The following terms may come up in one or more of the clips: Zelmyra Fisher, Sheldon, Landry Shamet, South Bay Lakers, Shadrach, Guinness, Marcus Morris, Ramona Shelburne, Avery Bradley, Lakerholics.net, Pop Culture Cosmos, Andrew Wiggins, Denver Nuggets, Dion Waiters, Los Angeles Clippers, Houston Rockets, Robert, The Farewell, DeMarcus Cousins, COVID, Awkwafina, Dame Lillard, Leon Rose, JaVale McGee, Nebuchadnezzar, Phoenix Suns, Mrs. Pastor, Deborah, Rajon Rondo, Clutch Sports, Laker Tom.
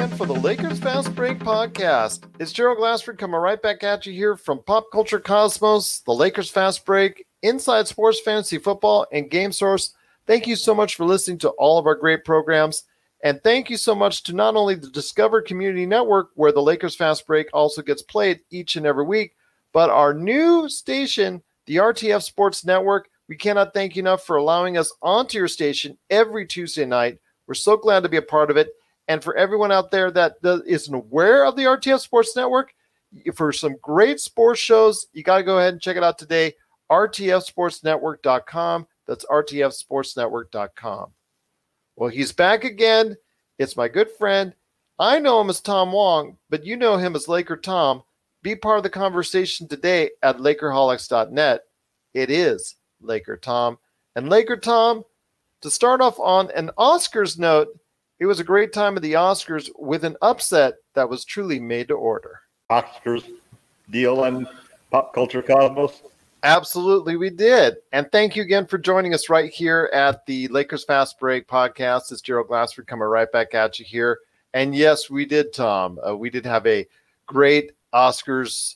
in for the Lakers Fast Break podcast. It's Gerald Glassford coming right back at you here from Pop Culture Cosmos, the Lakers Fast Break, Inside Sports, Fantasy Football, and Game Source. Thank you so much for listening to all of our great programs. And thank you so much to not only the Discover Community Network, where the Lakers Fast Break also gets played each and every week, but our new station, the RTF Sports Network. We cannot thank you enough for allowing us onto your station every Tuesday night. We're so glad to be a part of it. And for everyone out there that isn't aware of the RTF Sports Network, for some great sports shows, you got to go ahead and check it out today, rtfsportsnetwork.com. That's rtfsportsnetwork.com. Well, he's back again. It's my good friend. I know him as Tom Wong, but you know him as Laker Tom. Be part of the conversation today at Lakerholics.net. It is Laker Tom. And Laker Tom, to start off on an Oscars note, it was a great time at the Oscars with an upset that was truly made to order. Oscars deal on Pop Culture Cosmos? Absolutely, we did. And thank you again for joining us right here at the Lakers Fast Break podcast. It's Gerald Glassford coming right back at you here. And yes, we did, Tom. We did have a great Oscars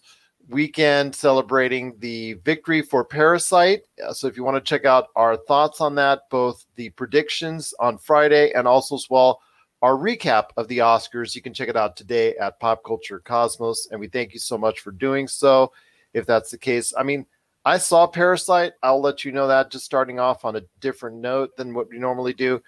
weekend celebrating the victory for Parasite. So if you want to check out our thoughts on that, both the predictions on Friday and also as well our recap of the Oscars, you can check it out today at Pop Culture Cosmos. And we thank you so much for doing so, if that's the case. I mean, I saw Parasite. I'll let you know that, just starting off on a different note than what we normally do.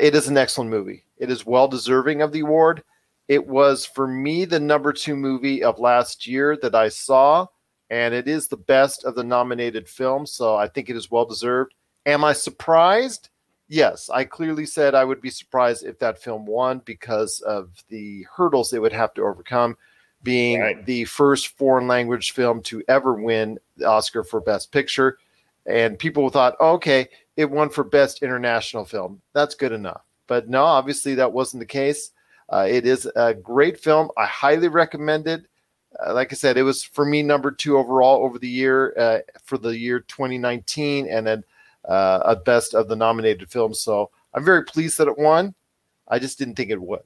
It is an excellent movie. It is well deserving of the award. It was, for me, the number 2 movie of last year that I saw, and it is the best of the nominated films, so I think it is well-deserved. Am I surprised? Yes, I clearly said I would be surprised if that film won because of the hurdles it would have to overcome, being the first foreign language film to ever win the Oscar for Best Picture. And people thought, oh, okay, it won for Best International Film. That's good enough. But no, obviously that wasn't the case. It is a great film. I highly recommend it. Like I said, it was, for me, number 2 overall over the year, for the year 2019, and then a best of the nominated film. So I'm very pleased that it won. I just didn't think it would.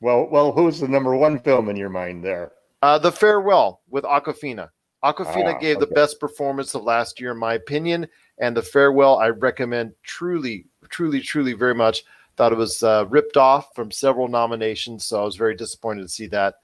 Well, who's the number 1 film in your mind there? The Farewell with Awkwafina. Awkwafina gave the best performance of last year, in my opinion, and The Farewell I recommend truly very much. Thought it was ripped off from several nominations, so I was very disappointed to see that.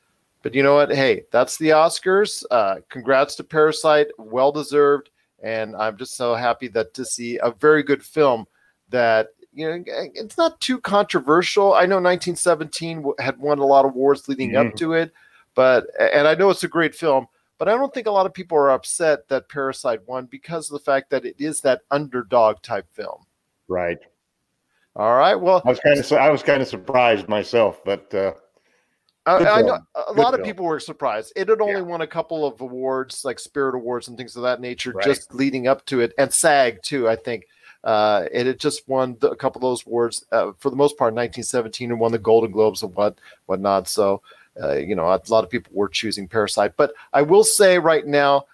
But you know what? Hey, that's the Oscars. Congrats to Parasite. Well-deserved. And I'm just so happy that to see a very good film that, you know, it's not too controversial. I know 1917 had won a lot of awards leading up to it, and I know it's a great film, but I don't think a lot of people are upset that Parasite won because of the fact that it is that underdog-type film. Right. All right. Well, I was kind of surprised myself, but I know a lot of people were surprised. It had only won a couple of awards, like Spirit Awards and things of that nature, just leading up to it, and SAG too. I think it had just won a couple of those awards for the most part, 1917, and won the Golden Globes and whatnot. So you know, a lot of people were choosing Parasite, but I will say right now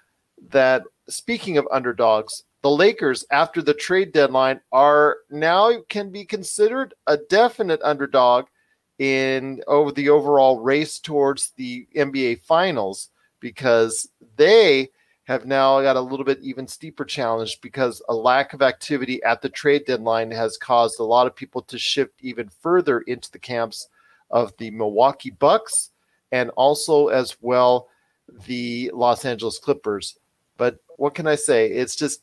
that, speaking of underdogs, the Lakers, after the trade deadline, are now can be considered a definite underdog in over the overall race towards the NBA Finals, because they have now got a little bit even steeper challenge, because a lack of activity at the trade deadline has caused a lot of people to shift even further into the camps of the Milwaukee Bucks and also as well the Los Angeles Clippers. But what can I say? It's just,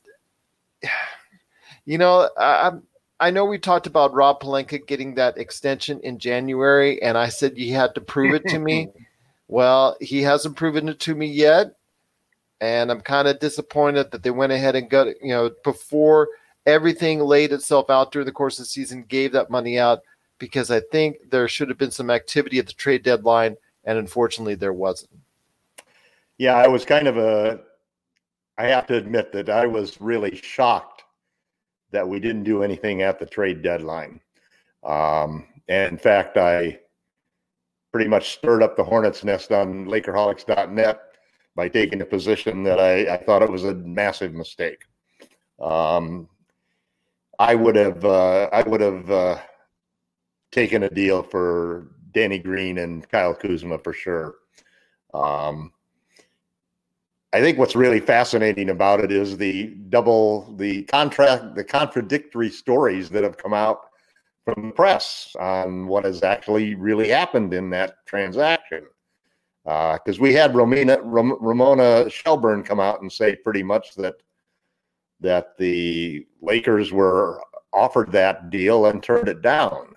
you know, I know we talked about Rob Pelinka getting that extension in January, and I said he had to prove it to me. Well, he hasn't proven it to me yet, and I'm kind of disappointed that they went ahead and got, you know, before everything laid itself out during the course of the season, gave that money out, because I think there should have been some activity at the trade deadline, and unfortunately there wasn't. Yeah, I was kind of I have to admit that I was really shocked that we didn't do anything at the trade deadline. And in fact, I pretty much stirred up the hornet's nest on Lakerholics.net by taking a position that I thought it was a massive mistake. I would have taken a deal for Danny Green and Kyle Kuzma for sure. I think what's really fascinating about it is the contradictory stories that have come out from the press on what has actually really happened in that transaction. Because we had Ramona Shelburne come out and say pretty much that the Lakers were offered that deal and turned it down.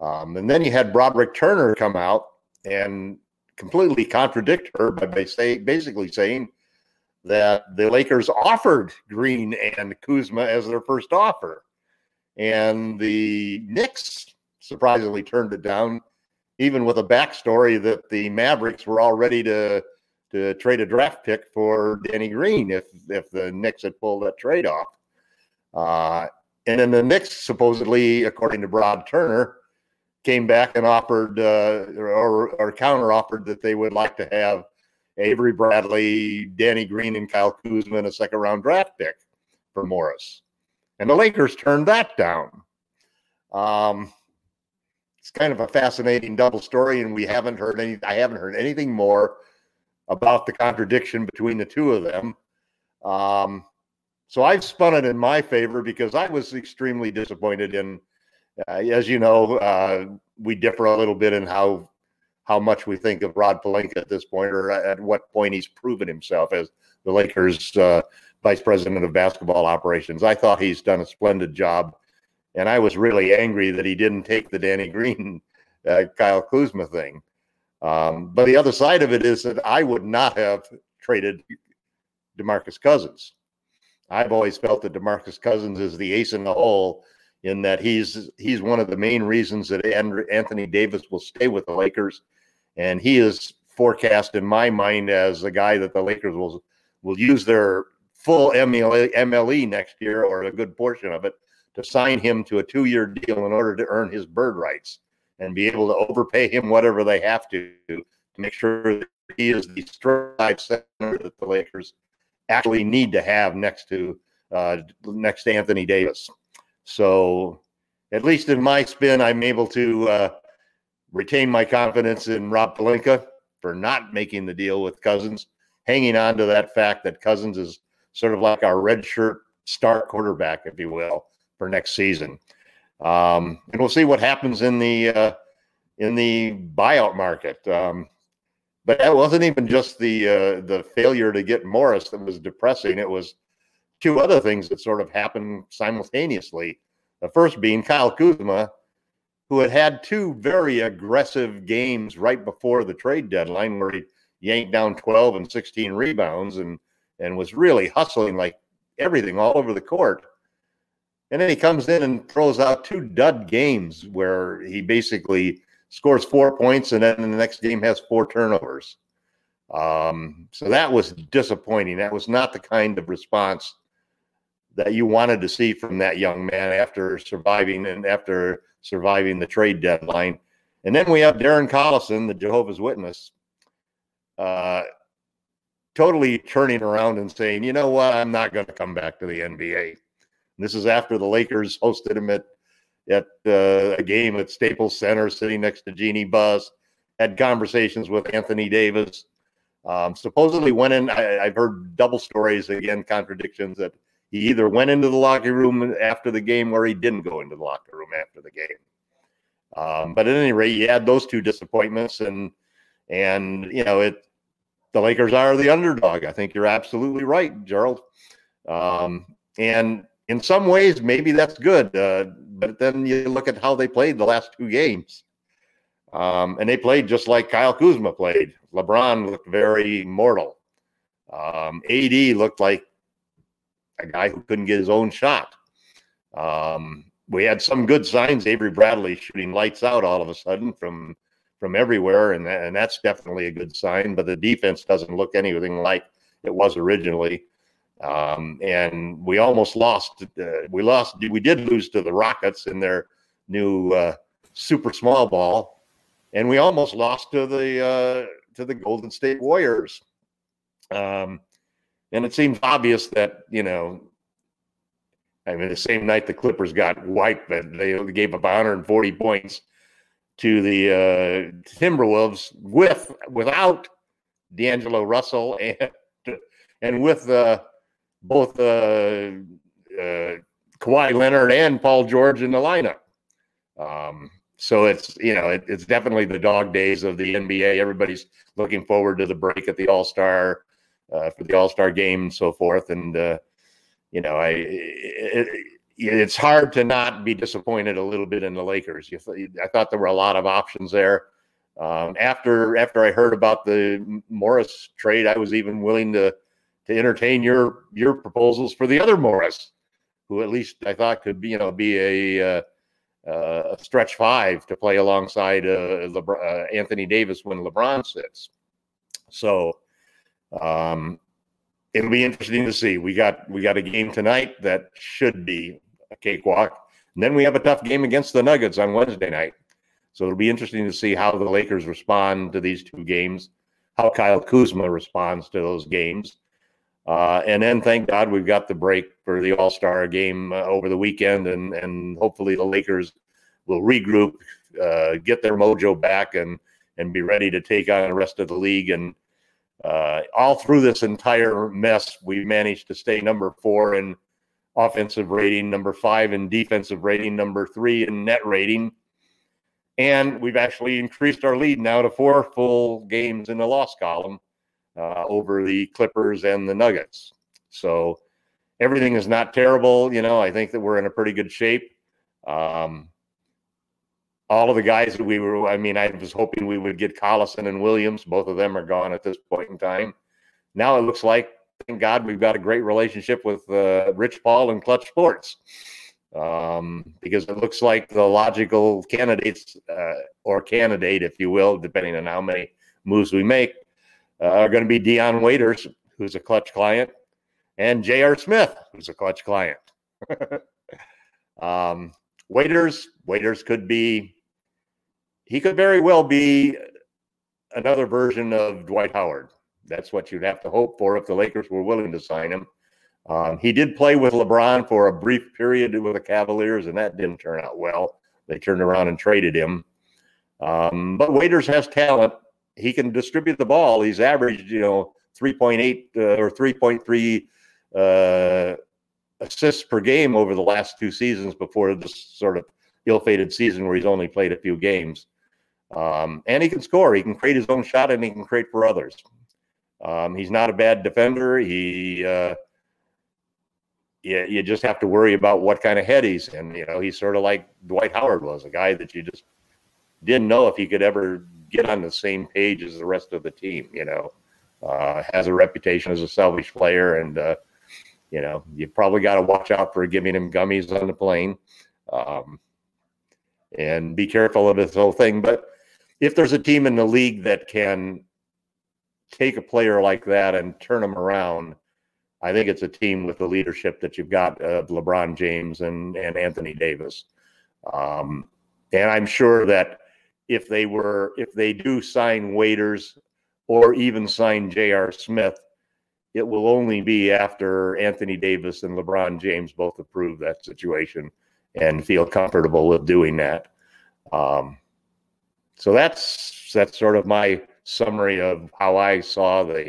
And then you had Broderick Turner come out and completely contradict her by basically saying that the Lakers offered Green and Kuzma as their first offer. And the Knicks surprisingly turned it down, even with a backstory that the Mavericks were all ready to trade a draft pick for Danny Green if the Knicks had pulled that trade off. And then the Knicks supposedly, according to Brad Turner, came back and offered or counter-offered that they would like to have Avery Bradley, Danny Green, and Kyle Kuzma in a second-round draft pick for Morris. And the Lakers turned that down. It's kind of a fascinating double story, and I haven't heard anything more about the contradiction between the two of them. So I've spun it in my favor because I was extremely disappointed in, as you know, we differ a little bit in how much we think of Rob Pelinka at this point, or at what point he's proven himself as the Lakers' vice president of basketball operations. I thought he's done a splendid job. And I was really angry that he didn't take the Danny Green, Kyle Kuzma thing. But the other side of it is that I would not have traded DeMarcus Cousins. I've always felt that DeMarcus Cousins is the ace in the hole, in that he's one of the main reasons that Anthony Davis will stay with the Lakers. And he is forecast in my mind as the guy that the Lakers will use their full MLE next year, or a good portion of it, to sign him to a 2-year deal in order to earn his bird rights and be able to overpay him whatever they have to make sure that he is the stride center that the Lakers actually need to have next to Anthony Davis. So at least in my spin, I'm able to retain my confidence in Rob Pelinka for not making the deal with Cousins, hanging on to that fact that Cousins is sort of like our redshirt star quarterback, if you will, for next season. And we'll see what happens in the buyout market. But that wasn't even just the failure to get Morris that was depressing. It was two other things that sort of happened simultaneously. The first being Kyle Kuzma, who had two very aggressive games right before the trade deadline, where he yanked down 12 and 16 rebounds and was really hustling like everything all over the court. And then he comes in and throws out two dud games where he basically scores 4 points and then in the next game has 4 turnovers. So that was disappointing. That was not the kind of response that you wanted to see from that young man after surviving the trade deadline. And then we have Darren Collison, the Jehovah's Witness, totally turning around and saying, you know what, I'm not going to come back to the NBA. This is after the Lakers hosted him at a game at Staples Center, sitting next to Jeannie Buss, had conversations with Anthony Davis, supposedly went in. I've heard double stories, again, contradictions, that he either went into the locker room after the game or he didn't go into the locker room after the game. But at any rate, you had those two disappointments, and you know, the Lakers are the underdog. I think you're absolutely right, Gerald. And in some ways, maybe that's good. But then you look at how they played the last two games. And they played just like Kyle Kuzma played. LeBron looked very mortal. AD looked like a guy who couldn't get his own shot. We had some good signs. Avery Bradley shooting lights out all of a sudden from everywhere, and that's definitely a good sign. But the defense doesn't look anything like it was originally. And we almost lost. We did lose to the Rockets in their new super small ball, and we almost lost to the Golden State Warriors. And it seems obvious that, you know, I mean, the same night the Clippers got wiped, they gave up 140 points. to the Timberwolves without D'Angelo Russell and with both Kawhi Leonard and Paul George in the lineup. So it's, you know, it's definitely the dog days of the NBA. Everybody's looking forward to the break at the All-Star for the All-Star game and so forth. And, you know, it's hard to not be disappointed a little bit in the Lakers. I thought there were a lot of options there. After I heard about the Morris trade, I was even willing to entertain your proposals for the other Morris, who at least I thought could be, you know, be a stretch five to play alongside Anthony Davis when LeBron sits. So it'll be interesting to see. We got a game tonight that should be a cakewalk, and then we have a tough game against the Nuggets on Wednesday night. So it'll be interesting to see how the Lakers respond to these two games, how Kyle Kuzma responds to those games. And then, thank God, we've got the break for the All-Star game over the weekend, and hopefully the Lakers will regroup, get their mojo back, and be ready to take on the rest of the league. And all through this entire mess, we managed to stay number 4 in offensive rating, number 5 in defensive rating, number 3 in net rating. And we've actually increased our lead now to 4 full games in the loss column over the Clippers and the Nuggets. So everything is not terrible. You know, I think that we're in a pretty good shape. All of the guys that I was hoping we would get Collison and Williams. Both of them are gone at this point in time. Now it looks like, thank God, we've got a great relationship with Rich Paul and Clutch Sports. Because it looks like the logical candidates or candidate, if you will, depending on how many moves we make, are going to be Dion Waiters, who's a Clutch client, and J.R. Smith, who's a Clutch client. Waiters could very well be another version of Dwight Howard. That's what you'd have to hope for if the Lakers were willing to sign him. He did play with LeBron for a brief period with the Cavaliers, and that didn't turn out well. They turned around and traded him. But Waiters has talent. He can distribute the ball. He's averaged, you know, 3.8 or 3.3 assists per game over the last 2 seasons before this sort of ill-fated season where he's only played a few games. And he can score. He can create his own shot, and he can create for others. He's not a bad defender. You just have to worry about what kind of head he's in. You know, he's sort of like Dwight Howard was, a guy that you just didn't know if he could ever get on the same page as the rest of the team, you know. Has a reputation as a selfish player, and, you know, you probably got to watch out for giving him gummies on the plane and be careful of this whole thing. But if there's a team in the league that can take a player like that and turn him around, I think it's a team with the leadership that you've got of LeBron James and Anthony Davis. And I'm sure that if they do sign Waiters or even sign J.R. Smith, it will only be after Anthony Davis and LeBron James both approve that situation and feel comfortable with doing that. So that's sort of my summary of how I saw the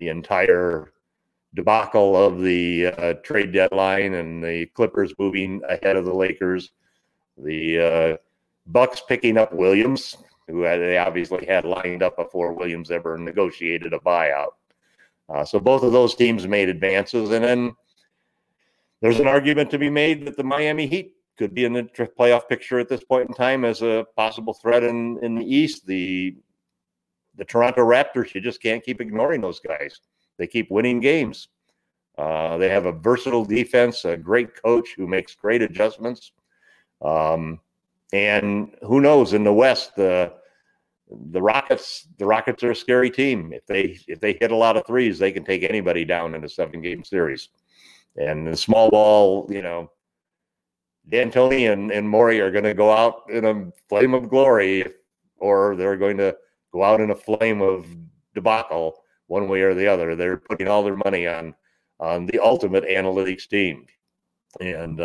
entire debacle of the trade deadline and the Clippers moving ahead of the Lakers, the Bucks picking up Williams, who they obviously had lined up before Williams ever negotiated a buyout. So both of those teams made advances, and then there's an argument to be made that the Miami Heat could be in the playoff picture at this point in time as a possible threat in the East. The Toronto Raptors, you just can't keep ignoring those guys. They keep winning games. They have a versatile defense, a great coach who makes great adjustments. And who knows, in the West, the Rockets are a scary team. If they hit a lot of threes, they can take anybody down in a 7-game series. And the small ball, you know, D'Antoni and Morey are going to go out in a flame of glory, or they're going to go out in a flame of debacle. One way or the other, they're putting all their money on the ultimate analytics team, and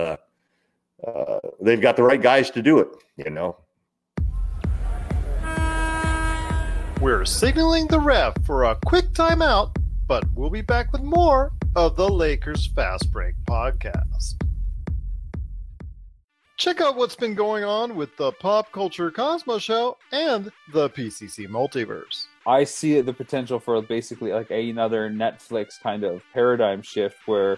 they've got the right guys to do it, you know. We're signaling the ref for a quick timeout, but we'll be back with more of the Lakers Fast Break podcast. Check out what's been going on with the Pop Culture Cosmos show and the PCC Multiverse. I see the potential for basically like another Netflix kind of paradigm shift where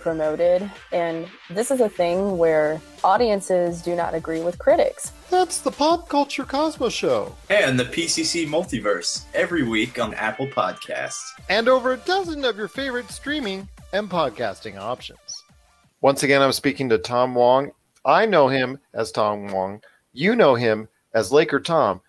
promoted. And this is a thing where audiences do not agree with critics. That's the Pop Culture Cosmos show. And the PCC Multiverse every week on Apple Podcasts. And over a dozen of your favorite streaming and podcasting options. Once again, I'm speaking to Tom Wong. I know him as Tom Wong. You know him as Laker Tom.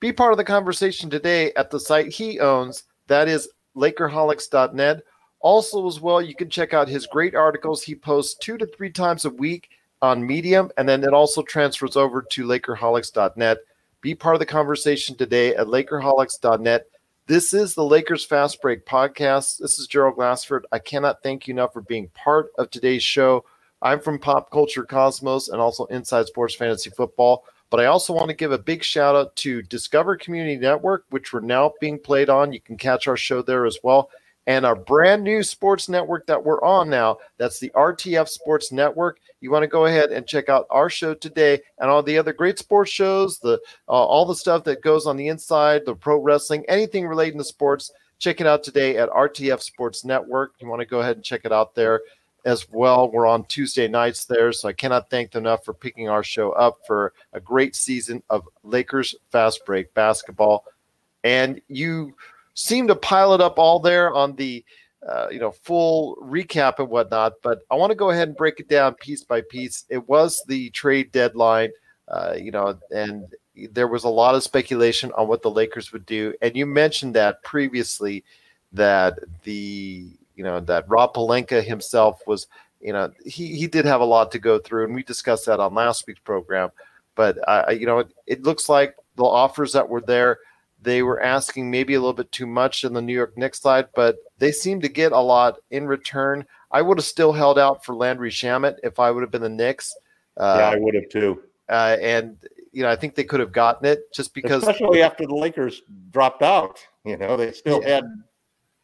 Be part of the conversation today at the site he owns, that is Lakerholics.net. Also as well, you can check out his great articles. He posts 2 to 3 times a week on Medium, and then it also transfers over to Lakerholics.net. Be part of the conversation today at Lakerholics.net. This is the Lakers Fast Break podcast. This is Gerald Glassford. I cannot thank you enough for being part of today's show. I'm from Pop Culture Cosmos and also Inside Sports Fantasy Football. But I also want to give a big shout out to Discover Community Network, which we're now being played on. You can catch our show there as well. And our brand new sports network that we're on now, that's the RTF Sports Network. You want to go ahead and check out our show today and all the other great sports shows, all the stuff that goes on the inside, the pro wrestling, anything relating to sports. Check it out today at RTF Sports Network. You want to go ahead and check it out there as well. We're on Tuesday nights there, so I cannot thank them enough for picking our show up for a great season of Lakers Fast Break basketball. And you seem to pile it up all there on the full recap and whatnot, but I want to go ahead and break it down piece by piece. It was the trade deadline, and there was a lot of speculation on what the Lakers would do. And you mentioned that previously that that Rob Pelinka himself was, he did have a lot to go through, and we discussed that on last week's program. But, it looks like the offers that were there, they were asking maybe a little bit too much in the New York Knicks side, but they seemed to get a lot in return. I would have still held out for Landry Shamet if I would have been the Knicks. Yeah, I would have too. I think they could have gotten it just because. Especially after the Lakers dropped out, they still had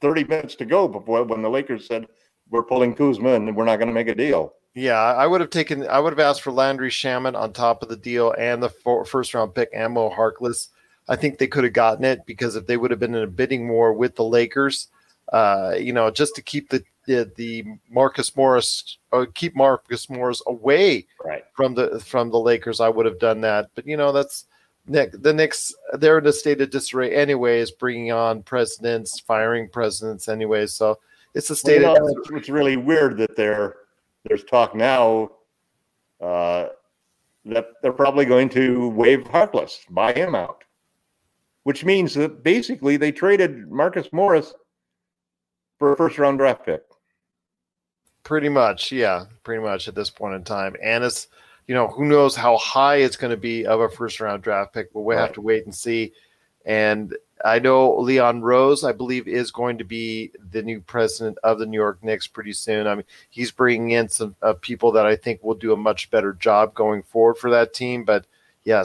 30 minutes to go before when the Lakers said, we're pulling Kuzma and we're not going to make a deal. Yeah, I would have asked for Landry Shamet on top of the deal and the first round pick, and Mo Harkless. I think they could have gotten it because if they would have been in a bidding war with the Lakers, just to keep the Marcus Morris or keep Marcus Morris away from the Lakers, I would have done that. But that's the Knicks. They're in a state of disarray, anyways. Bringing on presidents, firing presidents, anyways. So it's a state of disarray. It's really weird that there's talk now that they're probably going to waive Harkless, buy him out. Which means that basically they traded Marcus Morris for a first-round draft pick. Pretty much, yeah. Pretty much at this point in time. And it's, who knows how high it's going to be of a first-round draft pick, but we'll have to wait and see. And I know Leon Rose, I believe, is going to be the new president of the New York Knicks pretty soon. I mean, he's bringing in some people that I think will do a much better job going forward for that team. But, yeah,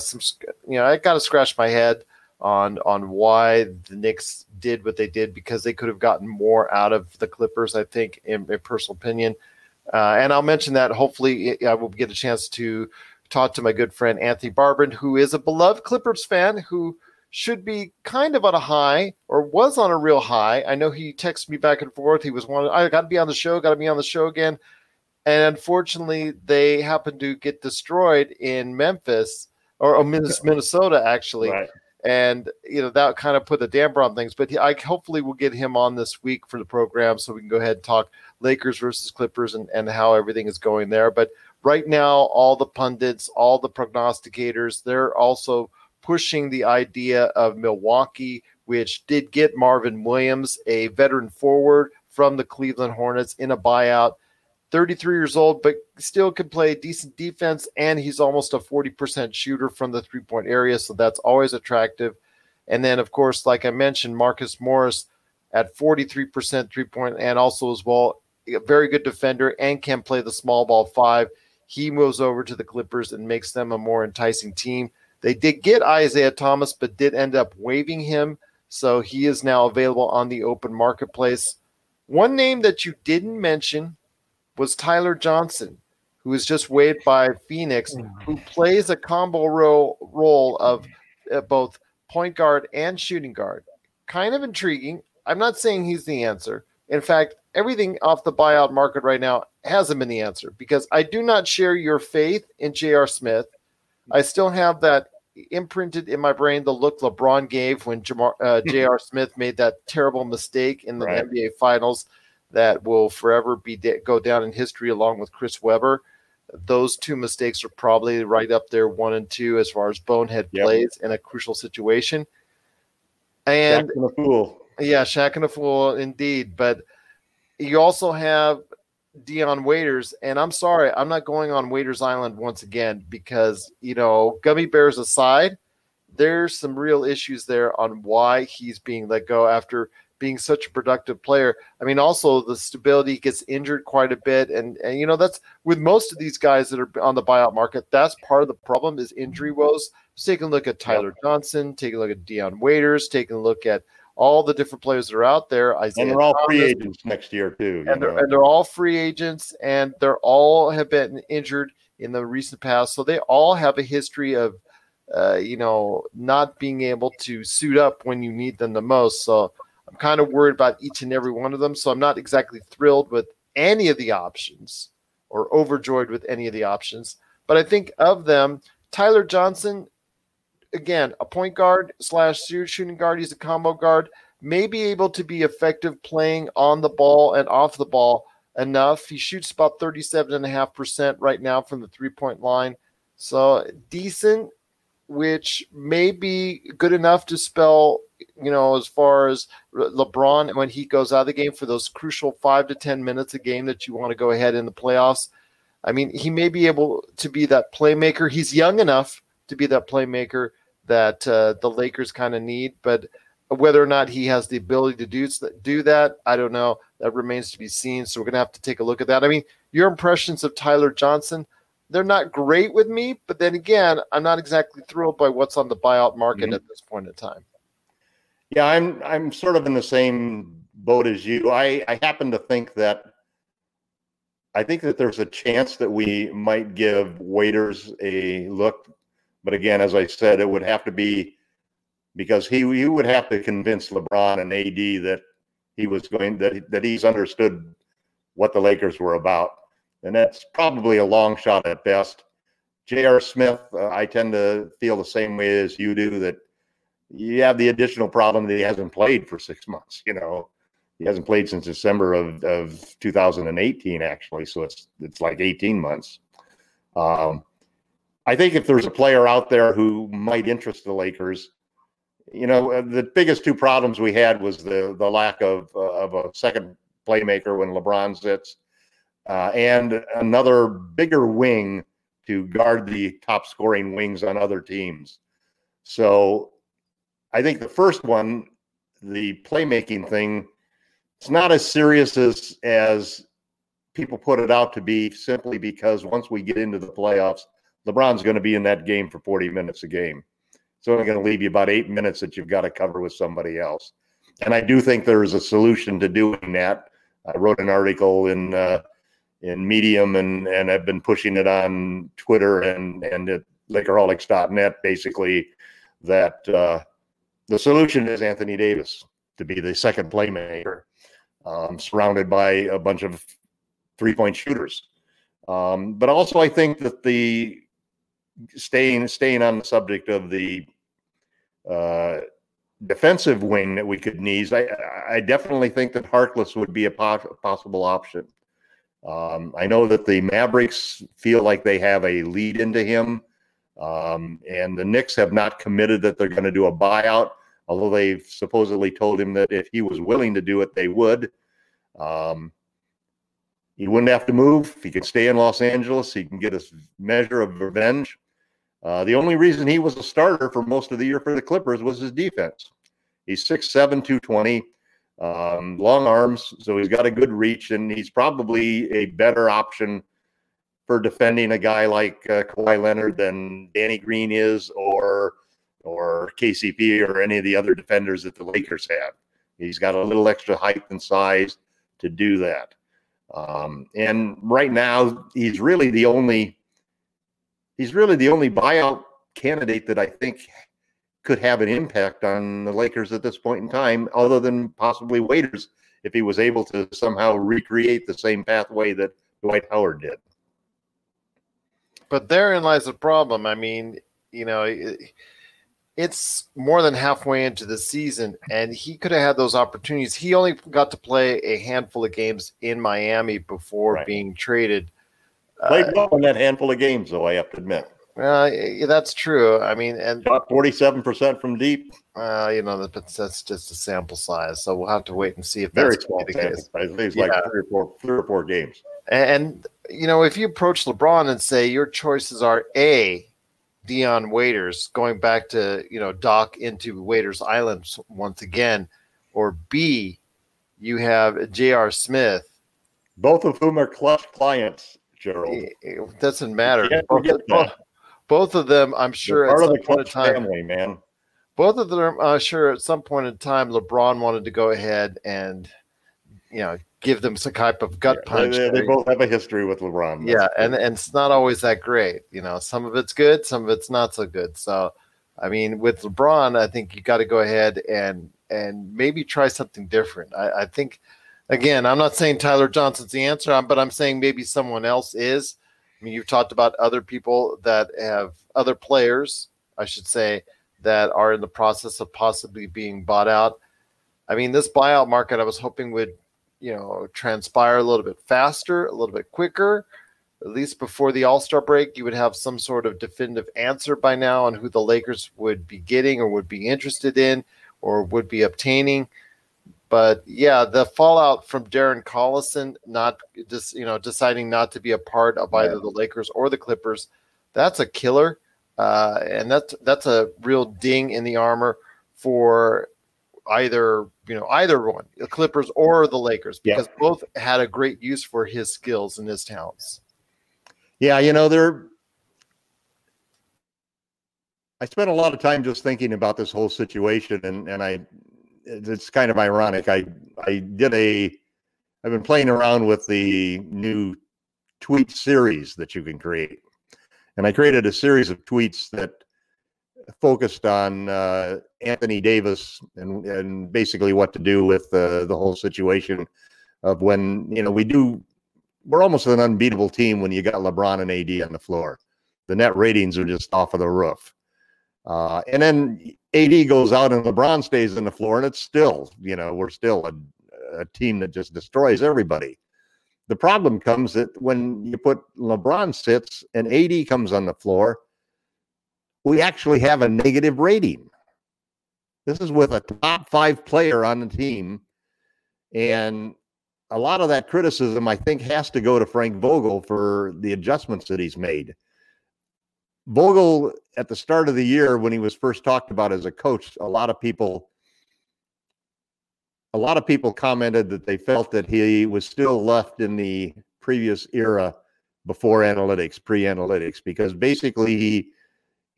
I got to scratch my head on why the Knicks did what they did, because they could have gotten more out of the Clippers, I think, in personal opinion. And I'll mention that hopefully I will get a chance to talk to my good friend Anthony Barben, who is a beloved Clippers fan who should be kind of on a high, or was on a real high. I know he texted me back and forth. He was I got to be on the show, again. And unfortunately, they happened to get destroyed in Memphis, or Minnesota, actually. Right. And, that kind of put the damper on things. But I hopefully will get him on this week for the program so we can go ahead and talk Lakers versus Clippers and how everything is going there. But right now, all the pundits, all the prognosticators, they're also pushing the idea of Milwaukee which did get Marvin Williams, a veteran forward from the Cleveland Hornets, in a buyout. 33 years old, but still can play decent defense, and he's almost a 40% shooter from the three-point area, so that's always attractive. And then, of course, like I mentioned, Marcus Morris at 43% three-point, and also as well, a very good defender and can play the small ball five. He moves over to the Clippers and makes them a more enticing team. They did get Isaiah Thomas, but did end up waiving him, so he is now available on the open marketplace. One name that you didn't mention was Tyler Johnson, who was just waived by Phoenix, who plays a combo role of both point guard and shooting guard. Kind of intriguing. I'm not saying he's the answer. In fact, everything off the buyout market right now hasn't been the answer, because I do not share your faith in J.R. Smith. I still have that imprinted in my brain, the look LeBron gave when J.R. Smith made that terrible mistake in the NBA Finals that will forever be go down in history, along with Chris Webber. Those two mistakes are probably right up there, 1 and 2, as far as bonehead plays in a crucial situation. And Shaq and a fool. Yeah, Shaq and a fool indeed. But you also have Dion Waiters, and I'm sorry, I'm not going on Waiters Island once again, because, you know, gummy bears aside, there's some real issues there on why he's being let go after being such a productive player. I mean, also the stability, gets injured quite a bit. And you know, that's with most of these guys that are on the buyout market. That's part of the problem, is injury woes. Just take a look at Tyler Johnson, take a look at Dion Waiters, take a look at all the different players that are out there. Isaiah and they're all Thomas, free agents next year too. And they're all free agents, and they're all have been injured in the recent past. So they all have a history of, you know, not being able to suit up when you need them the most. So I'm kind of worried about each and every one of them, so I'm not exactly thrilled with any of the options or overjoyed with any of the options. But I think of them, Tyler Johnson, again, a point guard / shooting guard. He's a combo guard, may be able to be effective playing on the ball and off the ball enough. He shoots about 37.5% right now from the three-point line, so decent, which may be good enough to spell, you know, as far as LeBron when he goes out of the game for those crucial 5 to 10 minutes a game that you want to go ahead in the playoffs. I mean, he may be able to be that playmaker. He's young enough to be that playmaker that the Lakers kind of need, but whether or not he has the ability to do that, I don't know. That remains to be seen, so we're going to have to take a look at that. I mean, your impressions of Tyler Johnson, they're not great with me, but then again, I'm not exactly thrilled by what's on the buyout market at this point in time. Yeah, I'm sort of in the same boat as you. I happen to think that there's a chance that we might give Waiters a look, but again, as I said, it would have to be because he would have to convince LeBron and AD that he was going that he's understood what the Lakers were about. And that's probably a long shot at best. J.R. Smith, I tend to feel the same way as you do, that you have the additional problem that he hasn't played for 6 months. You know, he hasn't played since December of 2018, actually. So it's like 18 months. I think if there's a player out there who might interest the Lakers, you know, the biggest two problems we had was the lack of a second playmaker when LeBron sits. And another bigger wing to guard the top scoring wings on other teams. So I think the first one, the playmaking thing, it's not as serious as people put it out to be, simply because once we get into the playoffs, LeBron's going to be in that game for 40 minutes a game. It's only going to leave you about 8 minutes that you've got to cover with somebody else. And I do think there is a solution to doing that. I wrote an article in Medium, and I've been pushing it on Twitter and at Lakerholics.net, basically, that the solution is Anthony Davis to be the second playmaker, surrounded by a bunch of three-point shooters. But also, I think that the staying on the subject of the defensive wing that we could need, I definitely think that Harkless would be a possible option. I know that the Mavericks feel like they have a lead into him, and the Knicks have not committed that they're going to do a buyout, although they've supposedly told him that if he was willing to do it, they would. He wouldn't have to move. If he could stay in Los Angeles, he can get a measure of revenge. The only reason he was a starter for most of the year for the Clippers was his defense. He's 6'7", 220, long arms, so he's got a good reach, and he's probably a better option for defending a guy like Kawhi Leonard than Danny Green is or KCP or any of the other defenders that the Lakers have. He's got a little extra height and size to do that. And right now, he's really the only buyout candidate that I think could have an impact on the Lakers at this point in time, other than possibly Waiters, if he was able to somehow recreate the same pathway that Dwight Howard did. But therein lies the problem. I mean, you know, it's more than halfway into the season, and he could have had those opportunities. He only got to play a handful of games in Miami before being traded. Played well in that handful of games, though, I have to admit. Yeah, that's true. I mean, and about 47% from deep. You know, that's just a sample size, so we'll have to wait and see if that's going to be the case. I think it's like three or four games. And you know, if you approach LeBron and say your choices are A, Dion Waiters, going back to, you know, dock into Waiters Island once again, or B, you have J.R. Smith, both of whom are clutch clients. Gerald, it doesn't matter. Both of them, I'm sure, part at some of the point in time, family, man. Both of them, I'm sure, at some point in time, LeBron wanted to go ahead and, you know, give them some type of gut punch. They both have a history with LeBron. Yeah, and it's not always that great. You know, some of it's good, some of it's not so good. So, I mean, with LeBron, I think you got to go ahead and maybe try something different. I think. Again, I'm not saying Tyler Johnson's the answer, but I'm saying maybe someone else is. I mean, you've talked about other people that have other players, I should say, that are in the process of possibly being bought out. I mean, this buyout market I was hoping would, you know, transpire a little bit faster, a little bit quicker. At least before the All-Star break, you would have some sort of definitive answer by now on who the Lakers would be getting or would be interested in or would be obtaining. But yeah, the fallout from Darren Collison not just, you know, deciding not to be a part of either the Lakers or the Clippers, that's a killer, and that's a real ding in the armor for either one, the Clippers or the Lakers, because both had a great use for his skills and his talents. Yeah, you know, I spent a lot of time just thinking about this whole situation, and it's kind of ironic. I've been playing around with the new tweet series that you can create. And I created a series of tweets that focused on Anthony Davis and basically what to do with the whole situation of when, you know, we're almost an unbeatable team when you got LeBron and AD on the floor. The net ratings are just off of the roof. And then AD goes out and LeBron stays on the floor, and it's still, you know, we're still a team that just destroys everybody. The problem comes that when you put LeBron sits and AD comes on the floor, we actually have a negative rating. This is with a top five player on the team. And a lot of that criticism, I think, has to go to Frank Vogel for the adjustments that he's made. Vogel, at the start of the year, when he was first talked about as a coach, a lot of people commented that they felt that he was still left in the previous era before analytics, pre-analytics, because basically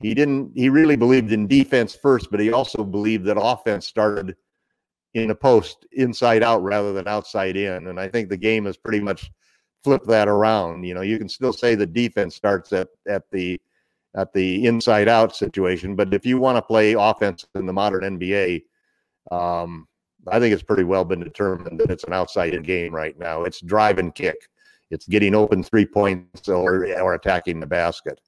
he really believed in defense first, but he also believed that offense started in the post, inside out rather than outside in. And I think the game has pretty much flipped that around. You know, you can still say the defense starts at the inside out situation. But if you want to play offense in the modern NBA, I think it's pretty well been determined that it's an outside in game right now. It's drive and kick. It's getting open 3 points or attacking the basket.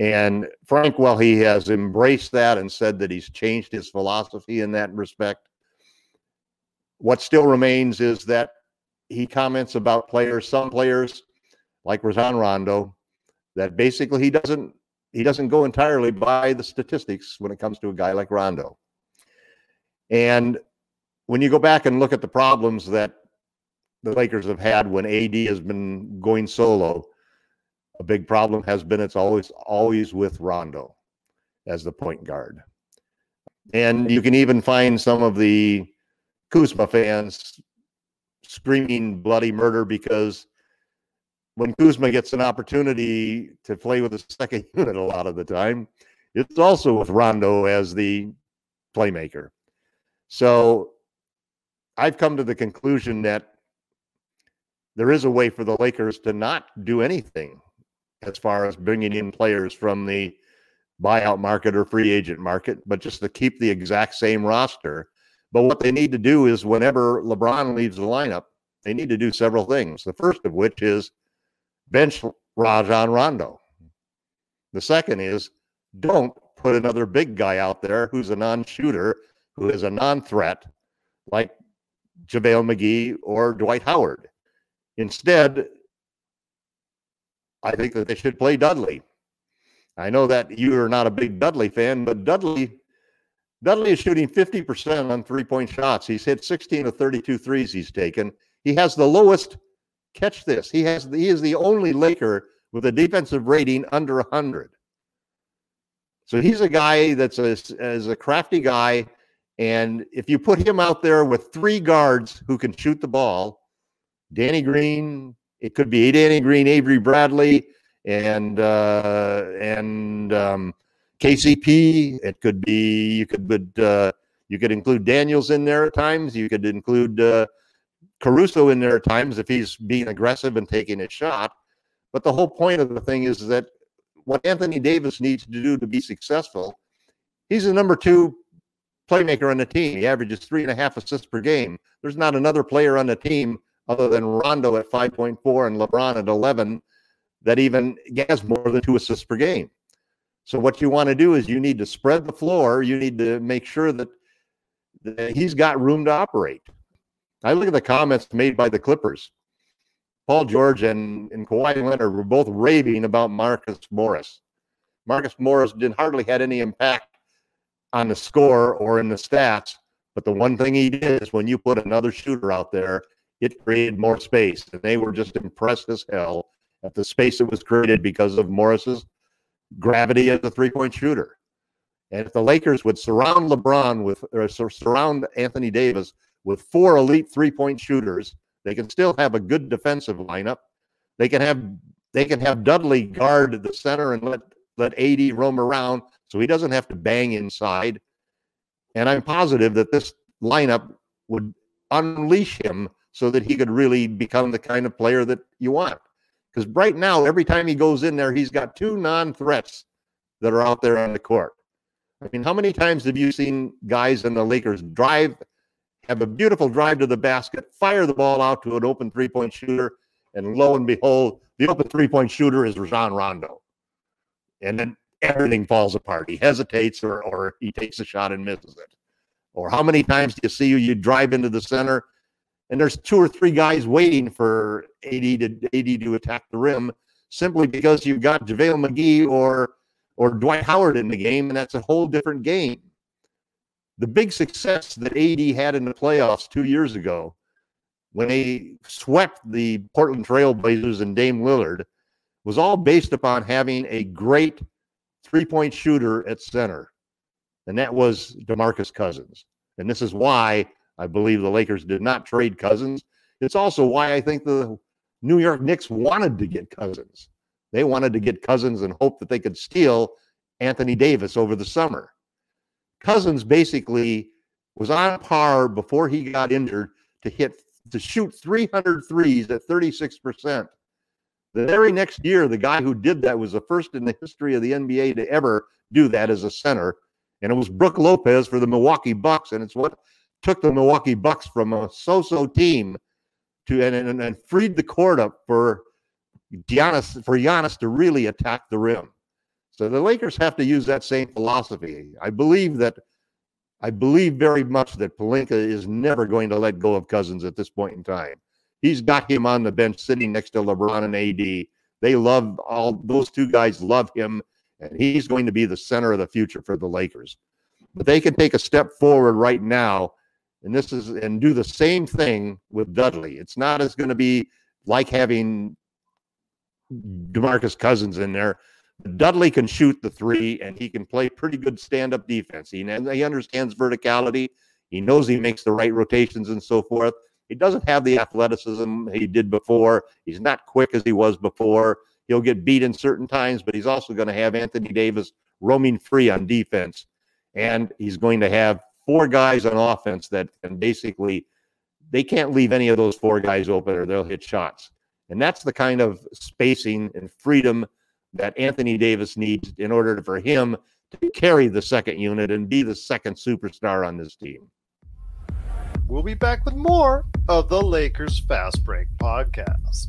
And Frank, while he has embraced that and said that he's changed his philosophy in that respect, what still remains is that he comments about some players like Rajon Rondo, that basically he doesn't go entirely by the statistics when it comes to a guy like Rondo. And when you go back and look at the problems that the Lakers have had when AD has been going solo, a big problem has been it's always with Rondo as the point guard. And you can even find some of the Kuzma fans screaming bloody murder because when Kuzma gets an opportunity to play with the second unit a lot of the time, it's also with Rondo as the playmaker. So I've come to the conclusion that there is a way for the Lakers to not do anything as far as bringing in players from the buyout market or free agent market, but just to keep the exact same roster. But what they need to do is whenever LeBron leaves the lineup, they need to do several things. The first of which is bench Rajon Rondo. The second is don't put another big guy out there who's a non-shooter, who is a non-threat, like JaVale McGee or Dwight Howard. Instead, I think that they should play Dudley. I know that you are not a big Dudley fan, but Dudley is shooting 50% on three-point shots. He's hit 16 of 32 threes he's taken. He has the lowest, catch this, he is the only Laker with a defensive rating under 100. So he's a guy that's a crafty guy, and if you put him out there with three guards who can shoot the ball, Danny Green, it could be Danny Green, Avery Bradley, and KCP. It could be you could include Daniels in there at times. You could include Caruso in there at times if he's being aggressive and taking his shot. But the whole point of the thing is that what Anthony Davis needs to do to be successful, he's the number two playmaker on the team. He averages 3.5 assists per game. There's not another player on the team other than Rondo at 5.4 and LeBron at 11, that even has more than 2 assists per game. So what you want to do is you need to spread the floor. You need to make sure that he's got room to operate. I look at the comments made by the Clippers. Paul George and Kawhi Leonard were both raving about Marcus Morris. Marcus Morris hardly had any impact on the score or in the stats, but the one thing he did is when you put another shooter out there, it created more space, and they were just impressed as hell at the space that was created because of Morris's gravity as a three-point shooter. And if the Lakers would surround surround Anthony Davis with 4 elite three-point shooters, they can still have a good defensive lineup. They can have Dudley guard at the center and let AD roam around so he doesn't have to bang inside. And I'm positive that this lineup would unleash him so that he could really become the kind of player that you want. Because right now, every time he goes in there, he's got 2 non-threats that are out there on the court. I mean, how many times have you seen guys in the Lakers have a beautiful drive to the basket, fire the ball out to an open three-point shooter, and lo and behold, the open three-point shooter is Rajon Rondo. And then everything falls apart. He hesitates or he takes a shot and misses it. Or how many times do you see you drive into the center, and there's 2 or 3 guys waiting for AD to attack the rim simply because you've got JaVale McGee or Dwight Howard in the game, and that's a whole different game. The big success that AD had in the playoffs 2 years ago when they swept the Portland Trail Blazers and Dame Lillard was all based upon having a great three-point shooter at center, and that was DeMarcus Cousins. And this is why I believe the Lakers did not trade Cousins. It's also why I think the New York Knicks wanted to get Cousins. They wanted to get Cousins and hope that they could steal Anthony Davis over the summer. Cousins basically was on par before he got injured to shoot 300 threes at 36%. The very next year, the guy who did that was the first in the history of the NBA to ever do that as a center, and it was Brook Lopez for the Milwaukee Bucks, and it's what took the Milwaukee Bucks from a so-so team to and freed the court up for Giannis to really attack the rim. So the Lakers have to use that same philosophy. I believe very much that Pelinka is never going to let go of Cousins at this point in time. He's got him on the bench sitting next to LeBron and AD. They love all those 2 guys love him, and he's going to be the center of the future for the Lakers. But they can take a step forward right now, and this is and do the same thing with Dudley. It's not as going to be like having DeMarcus Cousins in there. Dudley can shoot the three, and he can play pretty good stand-up defense. He understands verticality. He knows he makes the right rotations and so forth. He doesn't have the athleticism he did before. He's not quick as he was before. He'll get beat in certain times, but he's also going to have Anthony Davis roaming free on defense. And he's going to have four guys on offense that can basically, they can't leave any of those four guys open or they'll hit shots. And that's the kind of spacing and freedom that Anthony Davis needs in order for him to carry the second unit and be the second superstar on this team. We'll be back with more of the Lakers Fast Break podcast.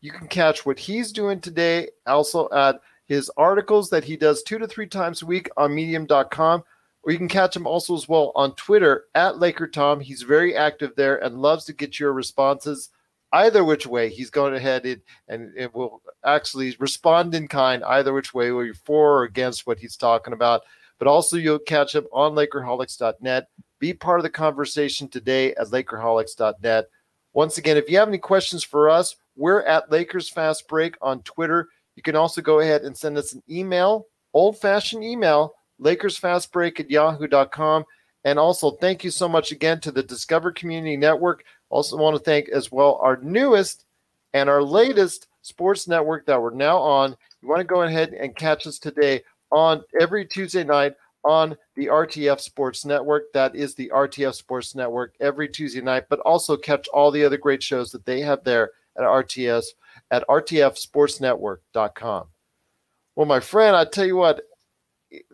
You can catch what he's doing today also at his articles that he does 2 to 3 times a week on medium.com, or you can catch him also as well on Twitter at Laker Tom. He's very active there and loves to get your responses either which way. He's going ahead and it will actually respond in kind either which way, whether you're for or against what he's talking about. But also you'll catch him on Lakerholics.net. Be part of the conversation today at Lakerholics.net. Once again, if you have any questions for us, we're at Lakers Fast Break on Twitter. You can also go ahead and send us an email, old-fashioned email, LakersFastBreak@yahoo.com. And also, thank you so much again to the Discover Community Network. Also want to thank as well our newest and our latest sports network that we're now on. You want to go ahead and catch us today on every Tuesday night on the RTF Sports Network. That is the RTF Sports Network every Tuesday night, but also catch all the other great shows that they have there at rtfsportsnetwork.com. Well, my friend, I tell you what,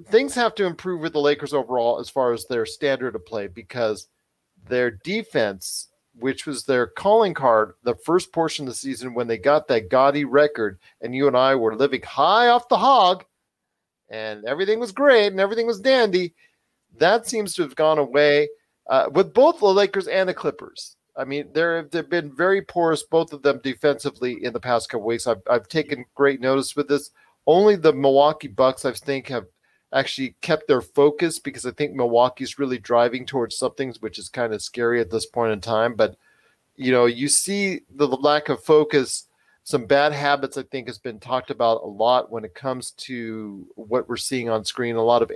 things have to improve with the Lakers overall as far as their standard of play, because their defense, which was their calling card the first portion of the season when they got that gaudy record, and you and I were living high off the hog, and everything was great and everything was dandy, that seems to have gone away with both the Lakers and the Clippers. I mean, they've been very porous, both of them defensively in the past couple of weeks. I've taken great notice with this. Only the Milwaukee Bucks, I think, have actually kept their focus, because I think Milwaukee's really driving towards something, which is kind of scary at this point in time. But, you know, you see the lack of focus, some bad habits, I think, has been talked about a lot when it comes to what we're seeing on screen. A lot of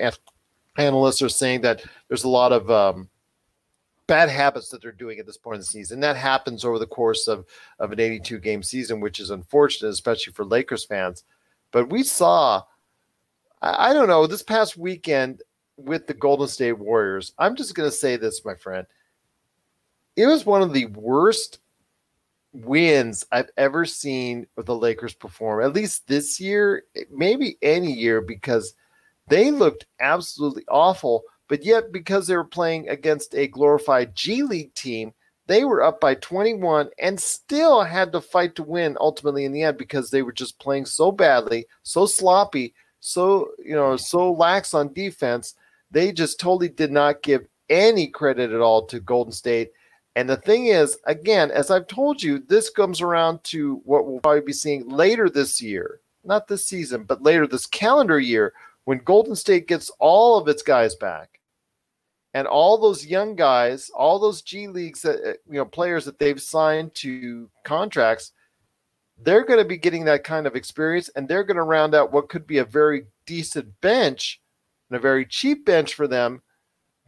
analysts are saying that there's a lot of bad habits that they're doing at this point in the season. That happens over the course of an 82-game season, which is unfortunate, especially for Lakers fans. But we saw, I don't know, this past weekend with the Golden State Warriors, I'm just going to say this, my friend. It was one of the worst wins I've ever seen the Lakers perform, at least this year, maybe any year, because they looked absolutely awful. But yet, because they were playing against a glorified G League team, they were up by 21 and still had to fight to win ultimately in the end, because they were just playing so badly, so sloppy, so lax on defense. They just totally did not give any credit at all to Golden State. And the thing is, again, as I've told you, this comes around to what we'll probably be seeing later this year, not this season, but later this calendar year, when Golden State gets all of its guys back. And all those young guys, all those G Leagues, players that they've signed to contracts, they're going to be getting that kind of experience, and they're going to round out what could be a very decent bench and a very cheap bench for them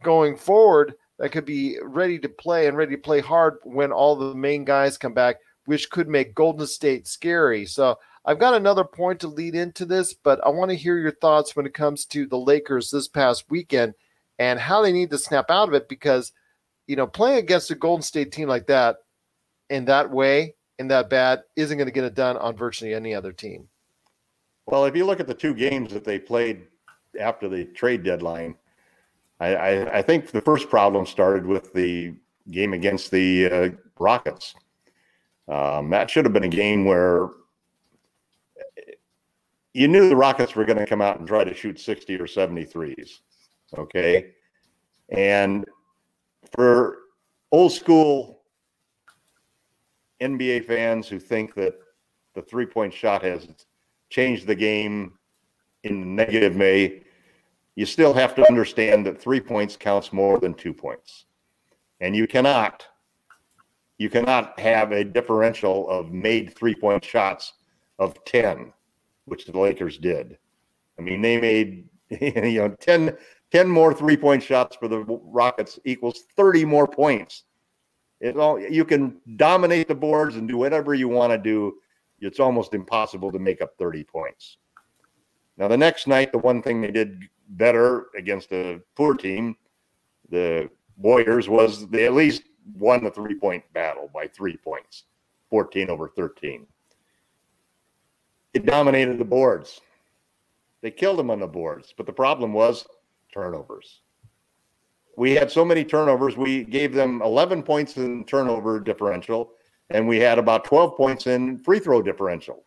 going forward that could be ready to play and ready to play hard when all the main guys come back, which could make Golden State scary. So I've got another point to lead into this, but I want to hear your thoughts when it comes to the Lakers this past weekend and how they need to snap out of it, because, you know, playing against a Golden State team like that in that way, in that bad, isn't going to get it done on virtually any other team. Well, if you look at the two games that they played after the trade deadline. I think the first problem started with the game against the Rockets. That should have been a game where you knew the Rockets were going to come out and try to shoot 60 or 73s, okay? And for old school NBA fans who think that the three-point shot has changed the game in a negative way, you still have to understand that 3 points counts more than 2 points. And you cannot have a differential of made three-point shots of 10, which the Lakers did. I mean, they made 10 more three-point shots for the Rockets equals 30 more points. You can dominate the boards and do whatever you want to do. It's almost impossible to make up 30 points. Now, the next night, the one thing they did better against a poor team, the Warriors, was they at least won the three-point battle by 3 points, 14-13. It dominated the boards. They killed them on the boards, but the problem was turnovers. We had so many turnovers, we gave them 11 points in turnover differential, and we had about 12 points in free throw differential.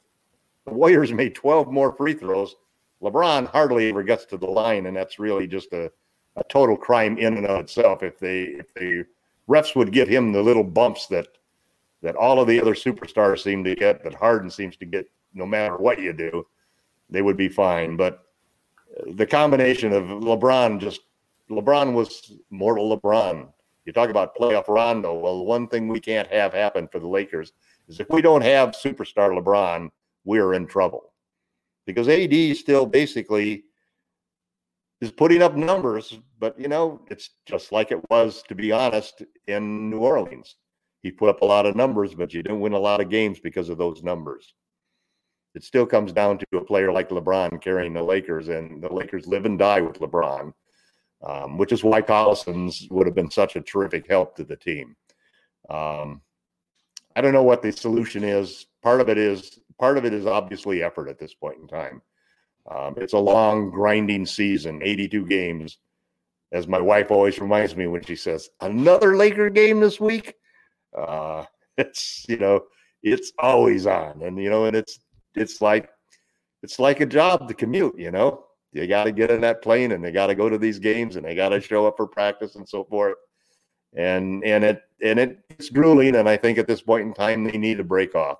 The Warriors made 12 more free throws. LeBron hardly ever gets to the line, and that's really just a total crime in and of itself. If the refs would give him the little bumps that all of the other superstars seem to get, that Harden seems to get no matter what you do, they would be fine. But the combination of LeBron was mortal LeBron. You talk about playoff Rondo. Well, one thing we can't have happen for the Lakers is if we don't have superstar LeBron, we're in trouble. Because AD still basically is putting up numbers, but, it's just like it was, to be honest, in New Orleans. He put up a lot of numbers, but you didn't win a lot of games because of those numbers. It still comes down to a player like LeBron carrying the Lakers, and the Lakers live and die with LeBron. Which is why Collison's would have been such a terrific help to the team. I don't know what the solution is. Part of it is obviously effort at this point in time. It's a long, grinding season, 82 games. As my wife always reminds me when she says, "Another Laker game this week." It's always on, and it's like a job to commute. You got to get in that plane, and they got to go to these games, and they got to show up for practice and so forth. And it's grueling. And I think at this point in time, they need a break off.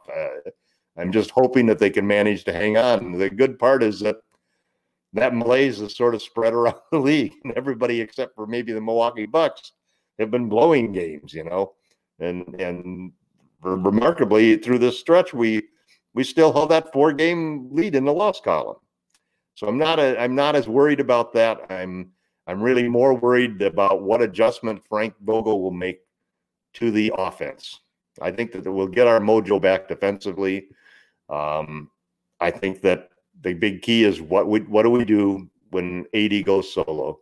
I'm just hoping that they can manage to hang on. The good part is that malaise is sort of spread around the league, and everybody except for maybe the Milwaukee Bucks have been blowing games, and remarkably through this stretch, we still hold that 4-game lead in the loss column. So I'm not as worried about that. I'm really more worried about what adjustment Frank Vogel will make to the offense. I think that we'll get our mojo back defensively. I think that the big key is what do we do when AD goes solo?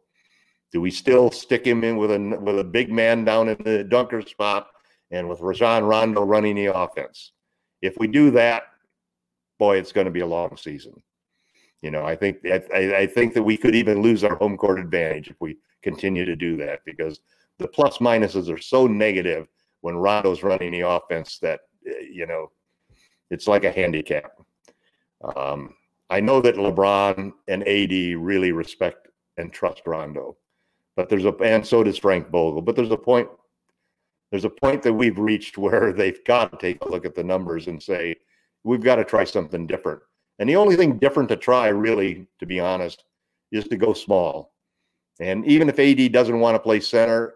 Do we still stick him in with a big man down in the dunker spot and with Rajon Rondo running the offense? If we do that, boy, it's going to be a long season. I think that we could even lose our home court advantage if we continue to do that, because the plus minuses are so negative when Rondo's running the offense that, it's like a handicap. I know that LeBron and AD really respect and trust Rondo, and so does Frank Vogel. But there's a point that we've reached where they've got to take a look at the numbers and say, we've got to try something different. And the only thing different to try, really, to be honest, is to go small. And even if AD doesn't want to play center,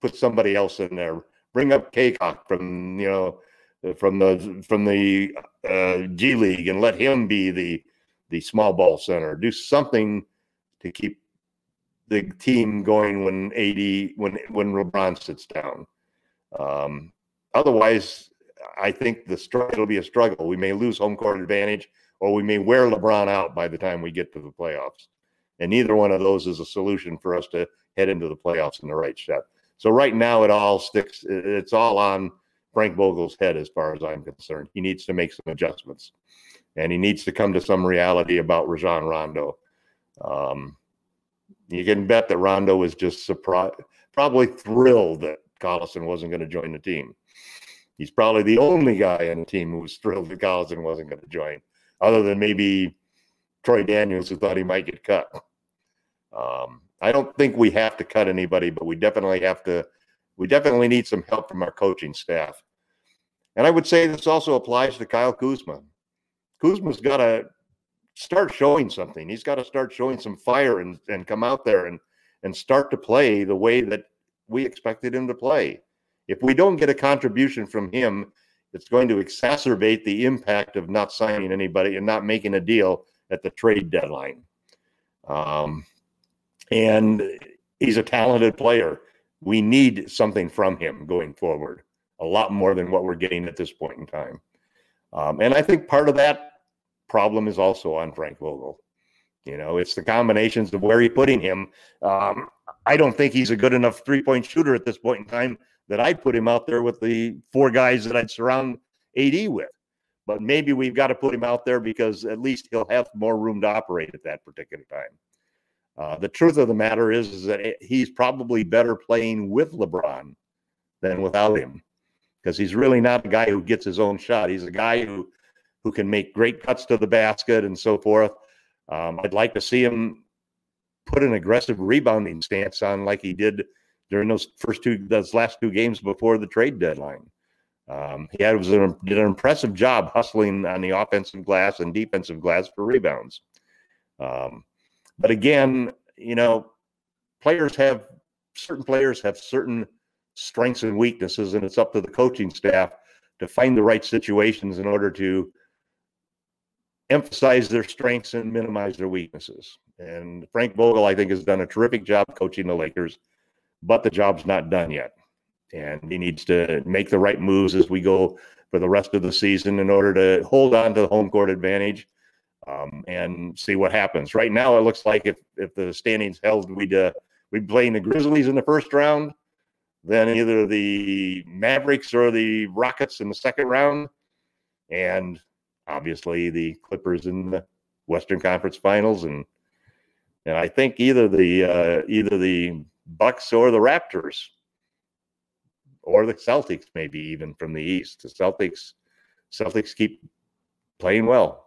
put somebody else in there. Bring up Kaycock from the G League and let him be the small ball center. Do something to keep the team going when AD when LeBron sits down. Otherwise, I think it'll be a struggle. We may lose home court advantage, or we may wear LeBron out by the time we get to the playoffs. And neither one of those is a solution for us to head into the playoffs in the right step. So right now it's all on Frank Vogel's head as far as I'm concerned. He needs to make some adjustments, and he needs to come to some reality about Rajon Rondo. You can bet that Rondo was just surprised, probably thrilled that Collison wasn't going to join the team. He's probably the only guy on the team who was thrilled that Collison wasn't going to join, other than maybe Troy Daniels, who thought he might get cut. I don't think we have to cut anybody, but we definitely have to. We definitely need some help from our coaching staff. And I would say this also applies to Kyle Kuzma. Kuzma's got to start showing something. He's got to start showing some fire and come out there and start to play the way that we expected him to play. If we don't get a contribution from him, it's going to exacerbate the impact of not signing anybody and not making a deal at the trade deadline. And he's a talented player. We need something from him going forward, a lot more than what we're getting at this point in time. And I think part of that problem is also on Frank Vogel. You know, it's the combinations of where you're putting him. I don't think he's a good enough three-point shooter at this point in time that I'd put him out there with the four guys that I'd surround AD with. But maybe we've got to put him out there because at least he'll have more room to operate at that particular time. The truth of the matter is that he's probably better playing with LeBron than without him, because he's really not a guy who gets his own shot. He's a guy who can make great cuts to the basket and so forth. I'd like to see him put an aggressive rebounding stance on like he did during those last two games before the trade deadline. He did an impressive job hustling on the offensive glass and defensive glass for rebounds. But again, you know, certain players have certain strengths and weaknesses, and it's up to the coaching staff to find the right situations in order to emphasize their strengths and minimize their weaknesses. And Frank Vogel, I think, has done a terrific job coaching the Lakers, but the job's not done yet. And he needs to make the right moves as we go for the rest of the season in order to hold on to the home court advantage. And see what happens. Right now, it looks like if the standings held, we'd play the Grizzlies in the first round, then either the Mavericks or the Rockets in the second round, and obviously the Clippers in the Western Conference Finals, and I think either the Bucks or the Raptors or the Celtics, maybe even from the East. The Celtics keep playing well.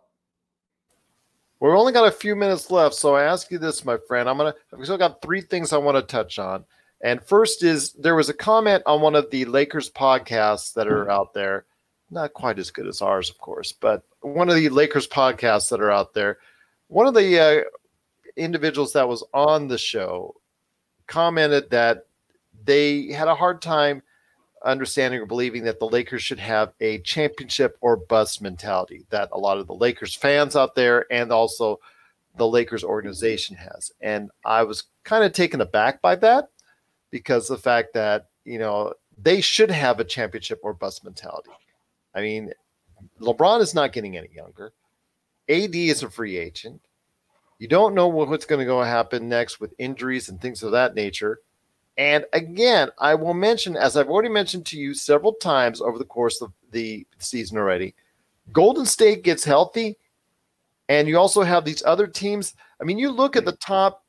We've only got a few minutes left, so I ask you this, my friend. I've still got three things I want to touch on. And first is there was a comment on one of the Lakers podcasts that are out there, not quite as good as ours, of course, but one of the Lakers podcasts that are out there. One of the individuals that was on the show commented that they had a hard time understanding or believing that the Lakers should have a championship or bust mentality that a lot of the Lakers fans out there and also the Lakers organization has. And I was kind of taken aback by that, because the fact that, you know, they should have a championship or bust mentality. I mean, LeBron is not getting any younger. AD is a free agent. You don't know what's going to go happen next with injuries and things of that nature. And again, I will mention, as I've already mentioned to you several times over the course of the season already, Golden State gets healthy, and you also have these other teams. I mean, you look at the top,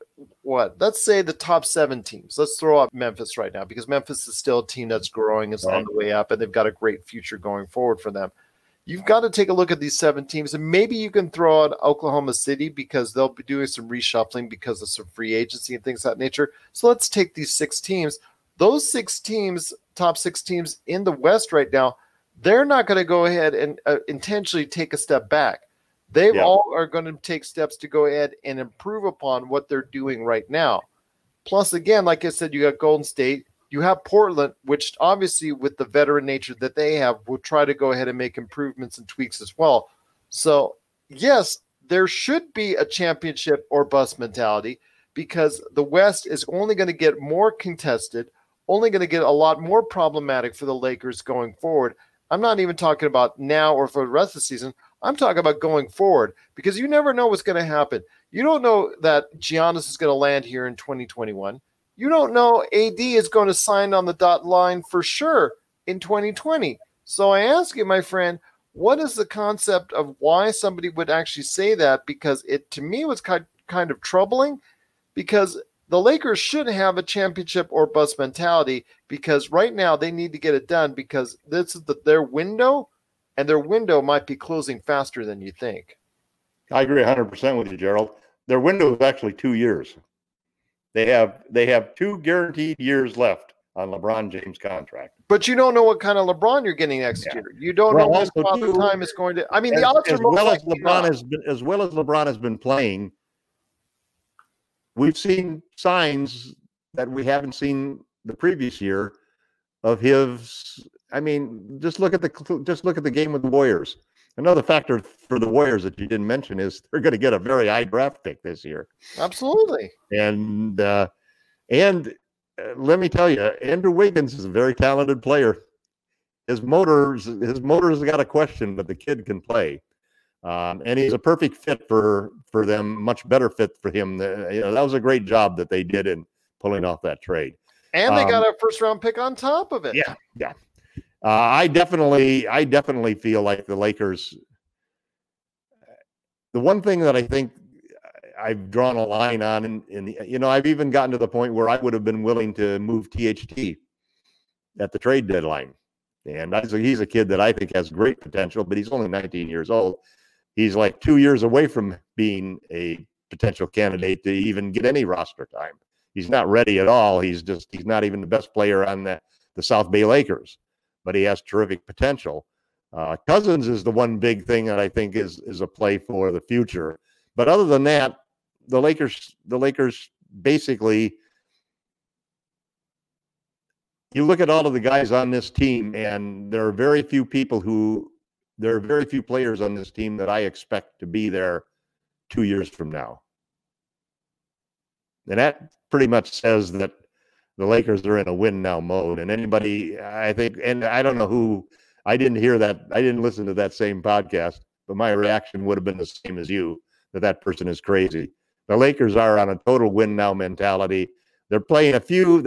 let's say the top seven teams. Let's throw up Memphis right now, because Memphis is still a team that's growing. It's on the way up, and they've got a great future going forward for them. You've got to take a look at these seven teams, and maybe you can throw out Oklahoma City because they'll be doing some reshuffling because of some free agency and things of that nature. So let's take these six teams. Those six teams, top six teams in the West right now, they're not going to go ahead and intentionally take a step back. They all are going to take steps to go ahead and improve upon what they're doing right now. Plus, again, like I said, you got Golden State. You have Portland, which obviously with the veteran nature that they have, will try to go ahead and make improvements and tweaks as well. So, yes, there should be a championship or bust mentality, because the West is only going to get more contested, only going to get a lot more problematic for the Lakers going forward. I'm not even talking about now or for the rest of the season. I'm talking about going forward, because you never know what's going to happen. You don't know that Giannis is going to land here in 2021. You don't know AD is going to sign on the dot line for sure in 2020. So I ask you, my friend, what is the concept of why somebody would actually say that? Because it, to me, was kind of troubling, because the Lakers should have a championship or bust mentality, because right now they need to get it done, because this is their window, and their window might be closing faster than you think. I agree 100% with you, Gerald. Their window is actually 2 years. They have 2 guaranteed years left on LeBron James' contract. But you don't know what kind of LeBron you're getting next year. You don't know what father time is going to. I mean, the odds are most likely not. As well as LeBron has been playing, we've seen signs that we haven't seen the previous year of his. I mean, just look at the game with the Warriors. Another factor for the Warriors that you didn't mention is they're going to get a very high draft pick this year. Absolutely. And let me tell you, Andrew Wiggins is a very talented player. His motor's got a question, but the kid can play. And he's a perfect fit for them, much better fit for him. That was a great job that they did in pulling off that trade. And they got a first-round pick on top of it. Yeah. I definitely feel like the Lakers. The one thing that I think I've drawn a line on, and I've even gotten to the point where I would have been willing to move THT at the trade deadline. And he's a kid that I think has great potential, but he's only 19 years old. He's like 2 years away from being a potential candidate to even get any roster time. He's not ready at all. He's not even the best player on the South Bay Lakers, but he has terrific potential. Cousins is the one big thing that I think is a play for the future. But other than that, the Lakers basically, you look at all of the guys on this team, and there are very few players on this team that I expect to be there 2 years from now. And that pretty much says that the Lakers are in a win now mode. And anybody, I think, and I don't know who, I didn't hear that. I didn't listen to that same podcast, but my reaction would have been the same as you, that person is crazy. The Lakers are on a total win now mentality. They're keeping a few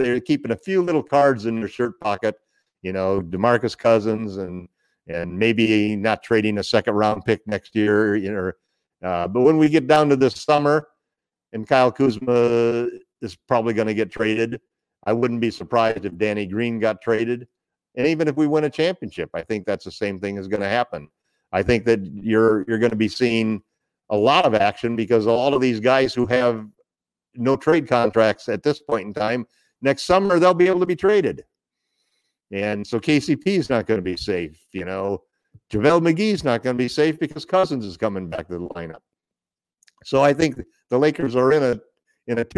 little cards in their shirt pocket, DeMarcus Cousins and maybe not trading a second round pick next year. But when we get down to this summer and Kyle Kuzma is probably going to get traded, I wouldn't be surprised if Danny Green got traded. And even if we win a championship, I think that's the same thing is going to happen. I think that you're going to be seeing a lot of action, because all of these guys who have no trade contracts at this point in time, next summer they'll be able to be traded. And so KCP is not going to be safe. JaVale McGee is not going to be safe because Cousins is coming back to the lineup. So I think the Lakers are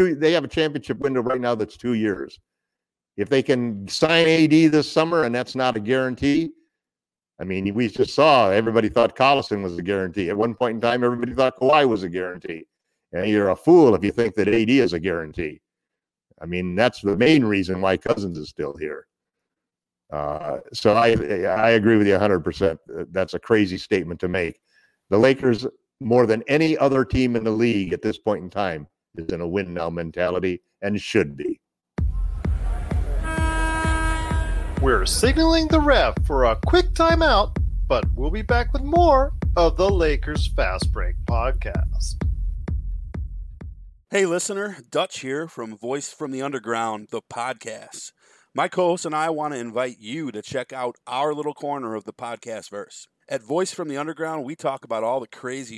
they have a championship window right now that's 2 years. If they can sign AD this summer, and that's not a guarantee. I mean, we just saw everybody thought Collison was a guarantee. At one point in time, everybody thought Kawhi was a guarantee. And you're a fool if you think that AD is a guarantee. I mean, that's the main reason why Cousins is still here. So I agree with you 100%. That's a crazy statement to make. The Lakers, more than any other team in the league at this point in time, is in a win-now mentality and should be. We're signaling the ref for a quick timeout, but we'll be back with more of the Lakers Fast Break podcast. Hey, listener, Dutch here from Voice from the Underground, the podcast. My co-host and I want to invite you to check out our little corner of the podcast verse. At Voice from the Underground, we talk about all the crazy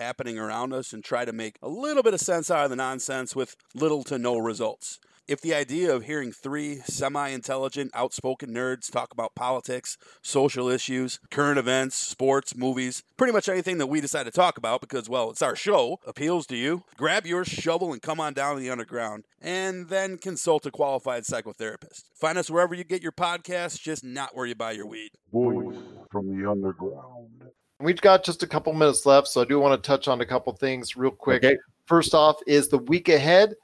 happening around us and try to make a little bit of sense out of the nonsense with little to no results. If the idea of hearing 3 semi-intelligent, outspoken nerds talk about politics, social issues, current events, sports, movies, pretty much anything that we decide to talk about because, well, it's our show, appeals to you, grab your shovel and come on down to the underground, and then consult a qualified psychotherapist. Find us wherever you get your podcasts, just not where you buy your weed. Boys from the underground. We've got just a couple minutes left, so I do want to touch on a couple things real quick. Okay. First off is the week ahead.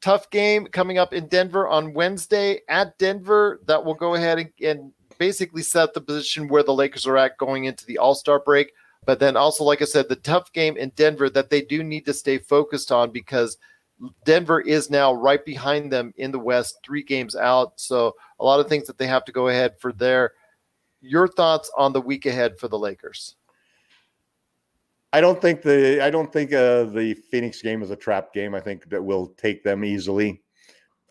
Tough game coming up in Denver on Wednesday at Denver. That will go ahead and basically set the position where the Lakers are at going into the All-Star break. But then also, like I said, the tough game in Denver that they do need to stay focused on, because Denver is now right behind them in the West, 3 games out. So a lot of things that they have to go ahead for there. Your thoughts on the week ahead for the Lakers? I don't think the Phoenix game is a trap game. I think that we'll take them easily.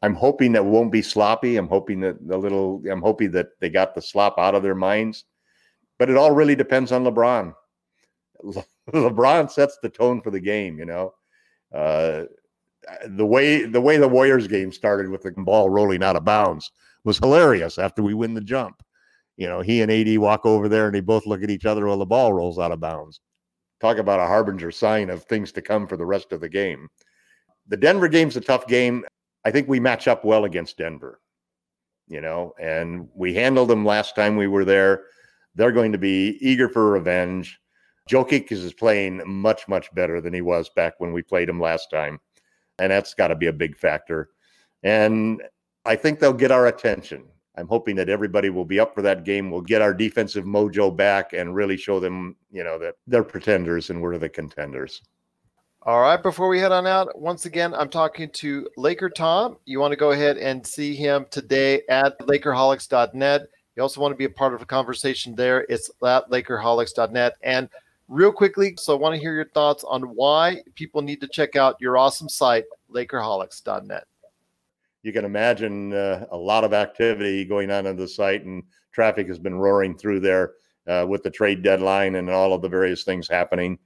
I'm hoping that won't be sloppy. I'm hoping that they got the slop out of their minds. But it all really depends on LeBron. LeBron sets the tone for the game, you know. The way the Warriors game started with the ball rolling out of bounds was hilarious after we win the jump. You know, he and AD walk over there and they both look at each other while the ball rolls out of bounds. Talk about a harbinger sign of things to come for the rest of the game. The Denver game's a tough game. I think we match up well against Denver, you know, and we handled them last time we were there. They're going to be eager for revenge. Jokic is playing much, much better than he was back when we played him last time. And that's got to be a big factor. And I think they'll get our attention. I'm hoping that everybody will be up for that game. We'll get our defensive mojo back and really show them, you know, that they're pretenders and we're the contenders. All right, before we head on out, once again, I'm talking to Laker Tom. You want to go ahead and see him today at Lakerholics.net. You also want to be a part of a conversation there. It's at Lakerholics.net. And real quickly, so I want to hear your thoughts on why people need to check out your awesome site, Lakerholics.net. You can imagine a lot of activity going on the site, and traffic has been roaring through there with the trade deadline and all of the various things happening.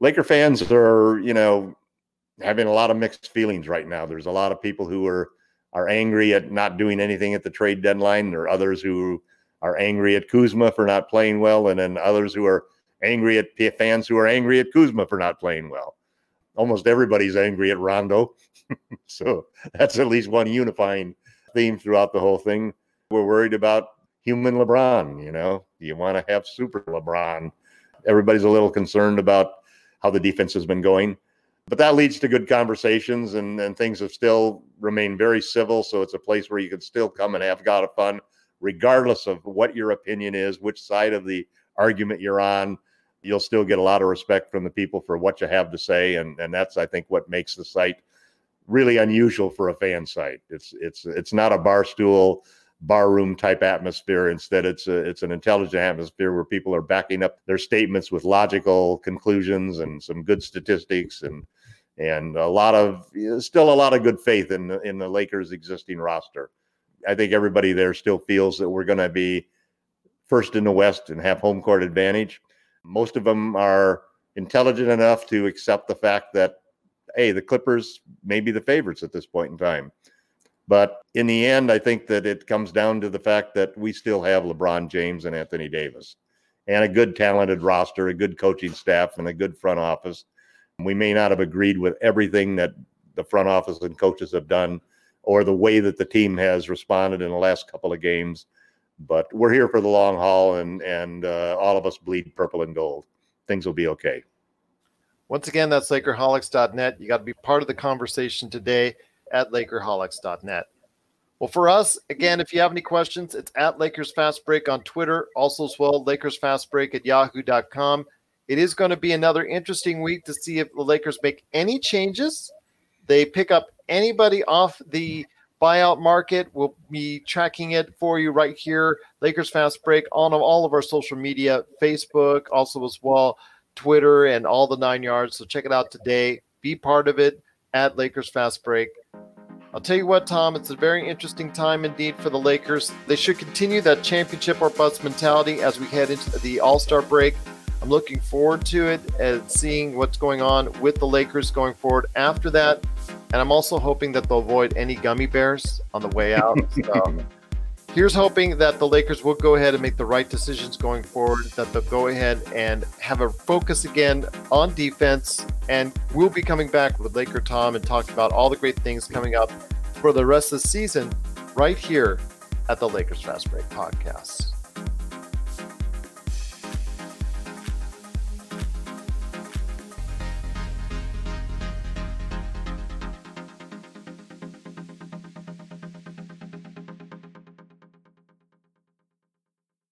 Laker fans are, you know, having a lot of mixed feelings right now. There's a lot of people who are angry at not doing anything at the trade deadline. There are others who are angry at Kuzma for not playing well, and then others who are angry at fans who are angry at Kuzma for not playing well. Almost everybody's angry at Rondo. So that's at least one unifying theme throughout the whole thing. We're worried about human LeBron, you know. You want to have super LeBron. Everybody's a little concerned about how the defense has been going. But that leads to good conversations, and things have still remained very civil. So it's a place where you can still come and have got a fun, regardless of what your opinion is, which side of the argument you're on. You'll still get a lot of respect from the people for what you have to say. And that's, I think, what makes the site really unusual for a fan site. It's not a bar stool, barroom type atmosphere. Instead, it's an intelligent atmosphere where people are backing up their statements with logical conclusions and some good statistics and a lot of good faith in the Lakers' existing roster. I think everybody there still feels that we're going to be first in the West and have home court advantage. Most of them are intelligent enough to accept the fact that, hey, the Clippers may be the favorites at this point in time. But in the end, I think that it comes down to the fact that we still have LeBron James and Anthony Davis and a good talented roster, a good coaching staff, and a good front office. We may not have agreed with everything that the front office and coaches have done or the way that the team has responded in the last couple of games, but we're here for the long haul, and all of us bleed purple and gold. Things will be okay. Once again, that's Lakerholics.net. You got to be part of the conversation today at Lakerholics.net. Well, for us, again, if you have any questions, it's at Lakers Fast Break on Twitter, also as well, LakersFastBreak@yahoo.com. It is going to be another interesting week to see if the Lakers make any changes. They pick up anybody off the buyout market. We'll be tracking it for you right here, Lakers Fast Break, on all of our social media, Facebook, also as well, Twitter, and all the 9 yards. So check it out today. Be part of it at Lakers Fast Break. I'll tell you what, Tom, it's a very interesting time indeed for the Lakers. They should continue that championship or bust mentality as we head into the All-Star break. I'm looking forward to it and seeing what's going on with the Lakers going forward after that. And I'm also hoping that they'll avoid any gummy bears on the way out. So here's hoping that the Lakers will go ahead and make the right decisions going forward, that they'll go ahead and have a focus again on defense. And we'll be coming back with Laker Tom and talk about all the great things coming up for the rest of the season right here at the Lakers Fast Break Podcast.